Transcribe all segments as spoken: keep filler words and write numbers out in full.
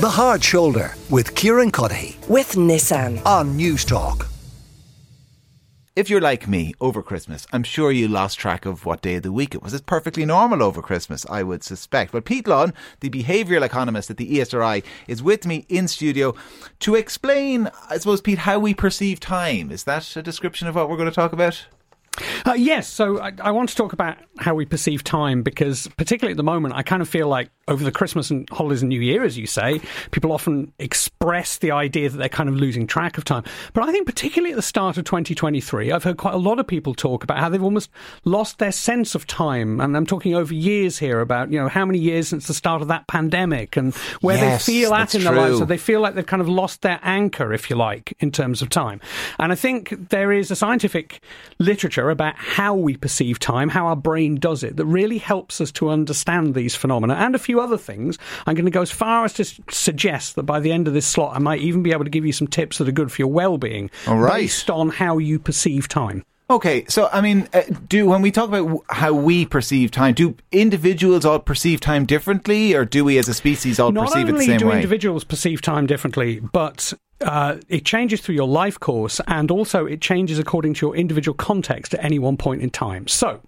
The Hard Shoulder with Kieran Cuddihy. With Nissan. On News Talk. If you're like me, over Christmas, I'm sure you lost track of what day of the week it was. It's perfectly normal over Christmas, I would suspect. But Pete Lunn, the behavioural economist at the E S R I, is with me in studio to explain, I suppose, Pete, how we perceive time. Is that a description of what we're going to talk about? Uh, yes, so I, I want to talk about how we perceive time, because particularly at the moment, I kind of feel like over the Christmas and holidays and New Year, as you say, people often express the idea that they're kind of losing track of time. But I think particularly at the start of twenty twenty-three, I've heard quite a lot of people talk about how they've almost lost their sense of time. And I'm talking over years here about, you know, how many years since the start of that pandemic and where yes, they feel at in their true. lives. So they feel like they've kind of lost their anchor, if you like, in terms of time. And I think there is a scientific literature about how we perceive time, how our brain does it, that really helps us to understand these phenomena and a few other things. I'm going to go as far as to suggest that by the end of this slot, I might even be able to give you some tips that are good for your well-being, all right, based on how you perceive time. Okay, so, I mean, uh, do when we talk about how we perceive time, do individuals all perceive time differently, or do we as a species all Not perceive it the same way? Not only do individuals perceive time differently, but uh, it changes through your life course, and also it changes according to your individual context at any one point in time. So,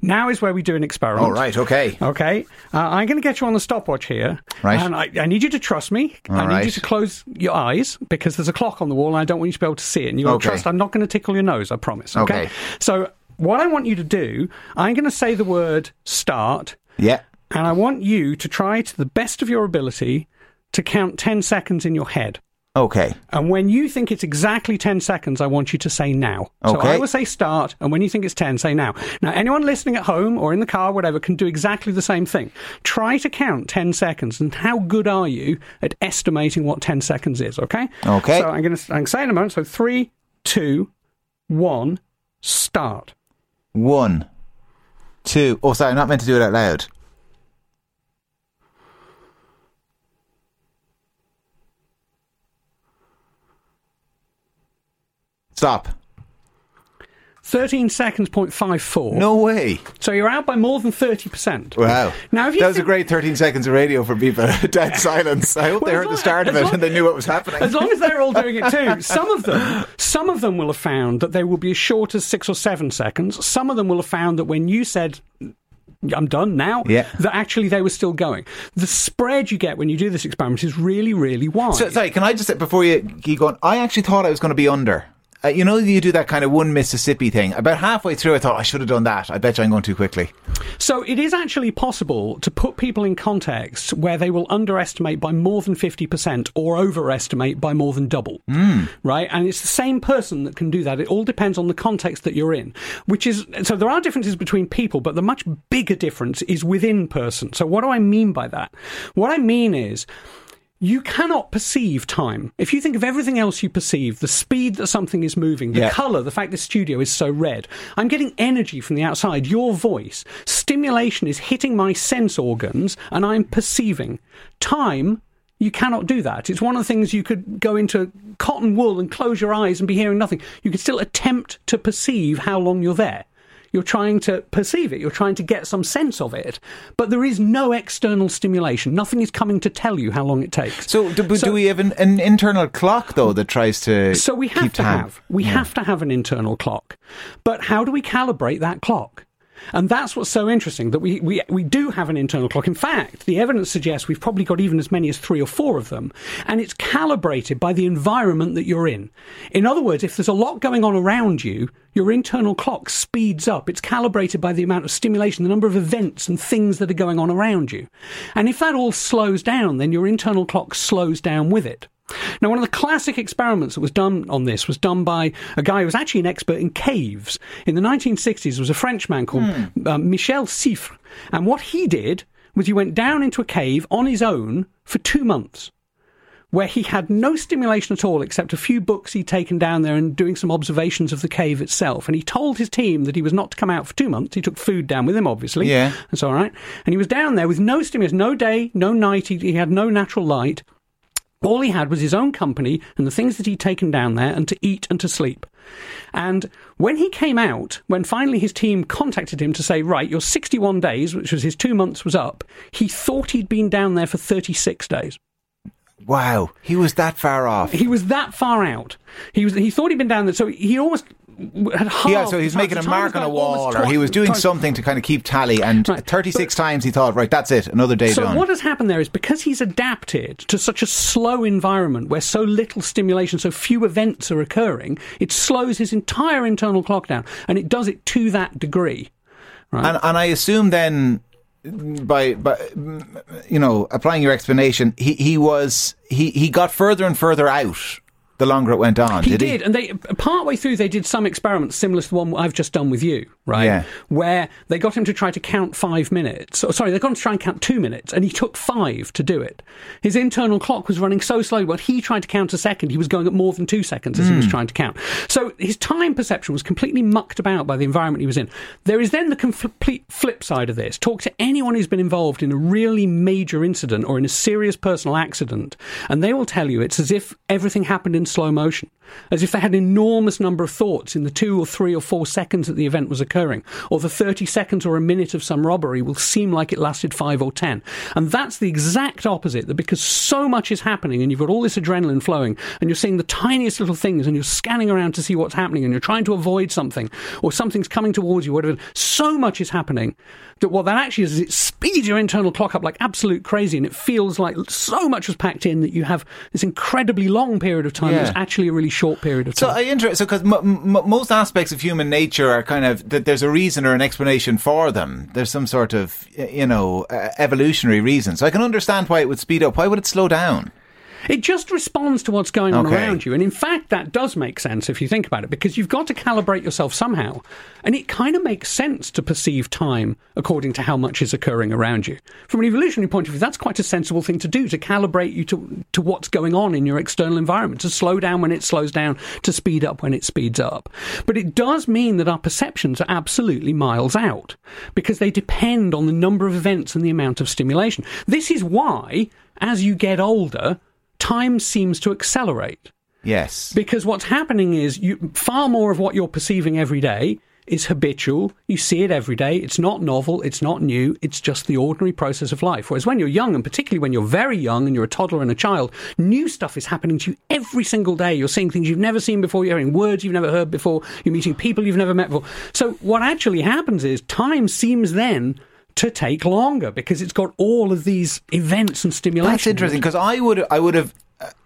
now is where we do an experiment. All right, okay. Okay, uh, I'm going to get you on the stopwatch here, right? And I, I need you to trust me. All I need right. you to close your eyes, because there's a clock on the wall, and I don't want you to be able to see it, and you'll okay. trust I'm not going to tickle your nose, I promise, okay? okay. So what I want you to do, I'm going to say the word start. Yeah. And I want you to try to the best of your ability to count ten seconds in your head. Okay. And when you think it's exactly ten seconds, I want you to say now. Okay. So I will say start, and when you think it's ten, say now. Now, anyone listening at home or in the car, whatever, can do exactly the same thing. Try to count ten seconds, and how good are you at estimating what ten seconds is, okay? Okay. So I'm going to, I'm going to say in a moment, so three, two, one. Start. One, two. Oh, sorry, I'm not meant to do it out loud. Stop. thirteen seconds point five four. No way. So you're out by more than thirty percent. Wow. Now, if you that was think- a great thirteen seconds of radio for people. Dead silence. I hope well, they heard long, the start of it long, and they knew what was happening. As long as they're all doing it too. Some of them, some of them will have found that they will be as short as six or seven seconds. Some of them will have found that when you said, I'm done now, yeah, that actually they were still going. The spread you get when you do this experiment is really, really wide. So, sorry, can I just say, before you keep going, I actually thought I was going to be under. Uh, you know, you do that kind of one Mississippi thing. About halfway through, I thought, I should have done that. I bet you I'm going too quickly. So it is actually possible to put people in contexts where they will underestimate by more than fifty percent or overestimate by more than double, mm. right? And it's the same person that can do that. It all depends on the context that you're in, which is... So there are differences between people, but the much bigger difference is within person. So what do I mean by that? What I mean is... You cannot perceive time. If you think of everything else you perceive, the speed that something is moving, the yeah. colour, the fact this studio is so red, I'm getting energy from the outside, your voice, stimulation is hitting my sense organs, and I'm perceiving. Time, you cannot do that. It's one of the things you could go into cotton wool and close your eyes and be hearing nothing. You could still attempt to perceive how long you're there. You're trying to perceive it. You're trying to get some sense of it. But there is no external stimulation. Nothing is coming to tell you how long it takes. So do, so, do we have an, an internal clock, though, that tries to So we have keep to time? have. We yeah. have to have an internal clock. But how do we calibrate that clock? And that's what's so interesting, that we, we, we do have an internal clock. In fact, the evidence suggests we've probably got even as many as three or four of them. And it's calibrated by the environment that you're in. In other words, if there's a lot going on around you, your internal clock speeds up. It's calibrated by the amount of stimulation, the number of events and things that are going on around you. And if that all slows down, then your internal clock slows down with it. Now, one of the classic experiments that was done on this was done by a guy who was actually an expert in caves. In the nineteen sixties, there was a French man called mm. uh, Michel Siffre. And what he did was he went down into a cave on his own for two months, where he had no stimulation at all except a few books he'd taken down there and doing some observations of the cave itself. And he told his team that he was not to come out for two months. He took food down with him, obviously. Yeah. That's all right. And he was down there with no stimulus, no day, no night. He, he had no natural light. All he had was his own company and the things that he'd taken down there and to eat and to sleep. And when he came out, when finally his team contacted him to say, right, your sixty-one days, which was his two months, was up, he thought he'd been down there for thirty-six days. Wow, he was that far off. He was that far out. He was. He thought he'd been down there, so he almost had halved. Yeah, so he was making a mark on a wall, or he was doing something to kind of keep tally, and right. thirty-six but, times he thought, right, that's it, another day so done. So what has happened there is because he's adapted to such a slow environment where so little stimulation, so few events are occurring, it slows his entire internal clock down, and it does it to that degree. Right? And, and I assume then... By, by, you know, applying your explanation, he, he was he, he got further and further out the longer it went on. He did, did he? And they partway through they did some experiments similar to the one I've just done with you, right? Yeah. Where they got him to try to count five minutes. Or, sorry, they got him to try and count two minutes, and he took five to do it. His internal clock was running so slowly. When he tried to count a second, he was going at more than two seconds as mm. he was trying to count. So his time perception was completely mucked about by the environment he was in. There is then the complete flip side of this. Talk to anyone who's been involved in a really major incident or in a serious personal accident, and they will tell you it's as if everything happened in slow motion, as if they had an enormous number of thoughts in the two or three or four seconds that the event was occurring, or the thirty seconds or a minute of some robbery will seem like it lasted five or ten. And that's the exact opposite, that because so much is happening and you've got all this adrenaline flowing and you're seeing the tiniest little things and you're scanning around to see what's happening and you're trying to avoid something or something's coming towards you, whatever, so much is happening that what that actually is is it speeds your internal clock up like absolute crazy, and it feels like so much was packed in that you have this incredibly long period of time. Yeah. It's actually a really short period of time. So I interest, so because m- m- most aspects of human nature are kind of that there's a reason or an explanation for them. There's some sort of, you know, uh, evolutionary reason. So I can understand why it would speed up. Why would it slow down? It just responds to what's going on okay. around you. And in fact, that does make sense if you think about it, because you've got to calibrate yourself somehow. And it kind of makes sense to perceive time according to how much is occurring around you. From an evolutionary point of view, that's quite a sensible thing to do, to calibrate you to, to what's going on in your external environment, to slow down when it slows down, to speed up when it speeds up. But it does mean that our perceptions are absolutely miles out, because they depend on the number of events and the amount of stimulation. This is why, as you get older, time seems to accelerate. Yes. Because what's happening is you, far more of what you're perceiving every day is habitual. You see it every day. It's not novel. It's not new. It's just the ordinary process of life. Whereas when you're young, and particularly when you're very young and you're a toddler and a child, new stuff is happening to you every single day. You're seeing things you've never seen before. You're hearing words you've never heard before. You're meeting people you've never met before. So what actually happens is time seems then to take longer because it's got all of these events and stimulation. That's interesting, because I would I would have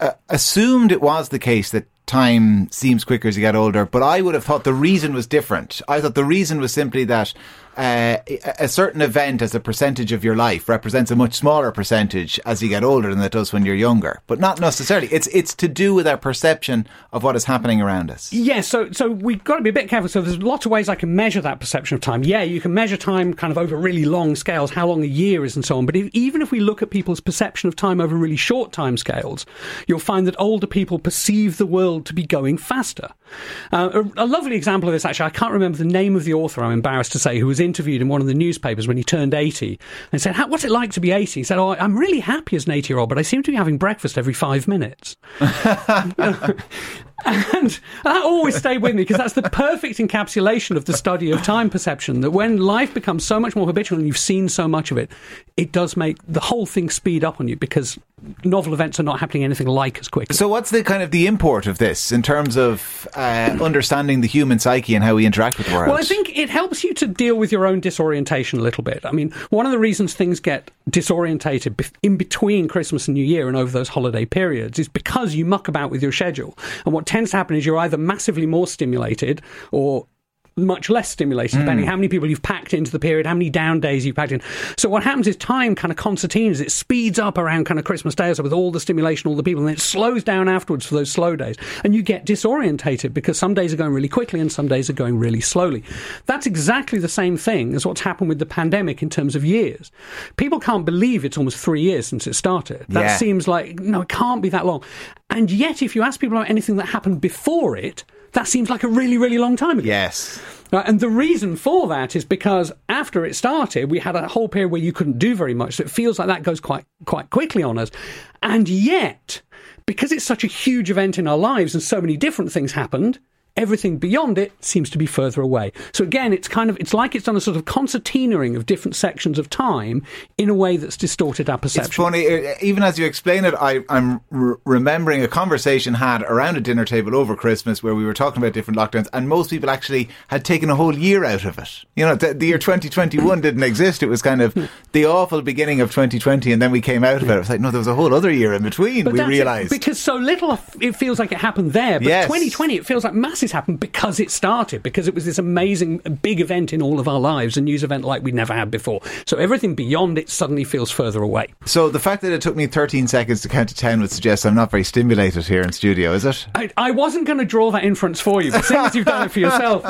uh, assumed it was the case that time seems quicker as you get older, but I would have thought the reason was different. I thought the reason was simply that uh, a certain event as a percentage of your life represents a much smaller percentage as you get older than it does when you're younger, but not necessarily. It's it's to do with our perception of what is happening around us. Yeah, so, so we've got to be a bit careful. So there's lots of ways I can measure that perception of time. Yeah, you can measure time kind of over really long scales, how long a year is and so on, but if, even if we look at people's perception of time over really short time scales, you'll find that older people perceive the world to be going faster. Uh, a, a lovely example of this, actually, I can't remember the name of the author, I'm embarrassed to say, who was interviewed in one of the newspapers when he turned eighty and said, what's it like to be eighty? He said, oh, I'm really happy as an eighty-year-old, but I seem to be having breakfast every five minutes. And that always stayed with me, because that's the perfect encapsulation of the study of time perception, that when life becomes so much more habitual and you've seen so much of it, it does make the whole thing speed up on you, because novel events are not happening anything like as quickly. So what's the kind of the import of this in terms of uh, understanding the human psyche and how we interact with the world? Well, I think it helps you to deal with your own disorientation a little bit. I mean, one of the reasons things get disorientated in between Christmas and New Year and over those holiday periods is because you muck about with your schedule. And what tends to happen is you're either massively more stimulated or much less stimulated, depending mm. how many people you've packed into the period, how many down days you've packed in. So what happens is time kind of concertinas, it speeds up around kind of Christmas Day or so with all the stimulation, all the people, and then it slows down afterwards for those slow days. And you get disorientated because some days are going really quickly and some days are going really slowly. That's exactly the same thing as what's happened with the pandemic in terms of years. People can't believe it's almost three years since it started. That yeah. seems like, no, it can't be that long. And yet, if you ask people about anything that happened before it, that seems like a really, really long time ago. Yes. Right, and the reason for that is because after it started, we had a whole period where you couldn't do very much. So it feels like that goes quite quite quickly on us. And yet, because it's such a huge event in our lives and so many different things happened, everything beyond it seems to be further away. So again, it's kind of, it's like it's done a sort of concertinaing of different sections of time in a way that's distorted our perception. It's funny, even as you explain it, I, I'm re- remembering a conversation had around a dinner table over Christmas where we were talking about different lockdowns, and most people actually had taken a whole year out of it. You know, the, the year twenty twenty-one didn't exist. It was kind of the awful beginning of twenty twenty, and then we came out of it. It was like, no, there was a whole other year in between, but we realised. Because so little, it feels like it happened there, but yes. twenty twenty, it feels like masses happened because it started, because it was this amazing big event in all of our lives, a news event like we never had before. So everything beyond it suddenly feels further away. So the fact that it took me thirteen seconds to count to ten would suggest I'm not very stimulated here in studio, is it? I, I wasn't going to draw that inference for you, but seeing as you've done it for yourself.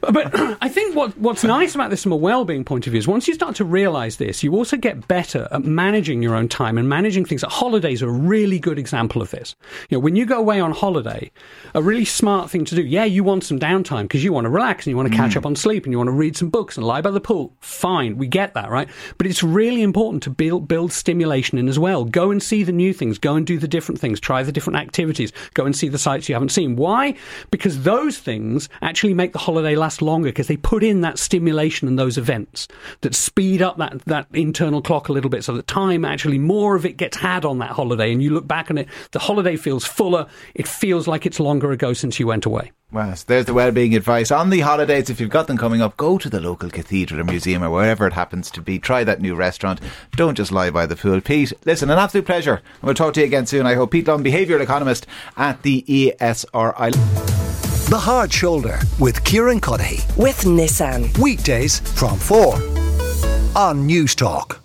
But I think what what's nice about this from a well-being point of view is once you start to realise this, you also get better at managing your own time and managing things. Holidays are a really good example of this. You know, when you go away on holiday, a really smart thing to do, yeah, you want some downtime because you want to relax and you want to catch mm. up on sleep and you want to read some books and lie by the pool. Fine, we get that, right? But it's really important to build, build stimulation in as well. Go and see the new things. Go and do the different things. Try the different activities. Go and see the sites you haven't seen. Why? Because those things actually make the holiday last longer because they put in that stimulation and those events that speed up that, that internal clock a little bit so that time actually, more of it gets had on that holiday, and you look back on it, the holiday feels fuller. It feels like it's longer ago since you went away. Well, so there's the well-being advice. On the holidays, if you've got them coming up, go to the local cathedral or museum or wherever it happens to be. Try that new restaurant. Don't just lie by the pool. Pete, listen, an absolute pleasure. And we'll talk to you again soon, I hope. Pete Lunn, behavioural economist at the E S R I. The Hard Shoulder with Kieran Cuddihy. With Nissan. Weekdays from four on News Talk.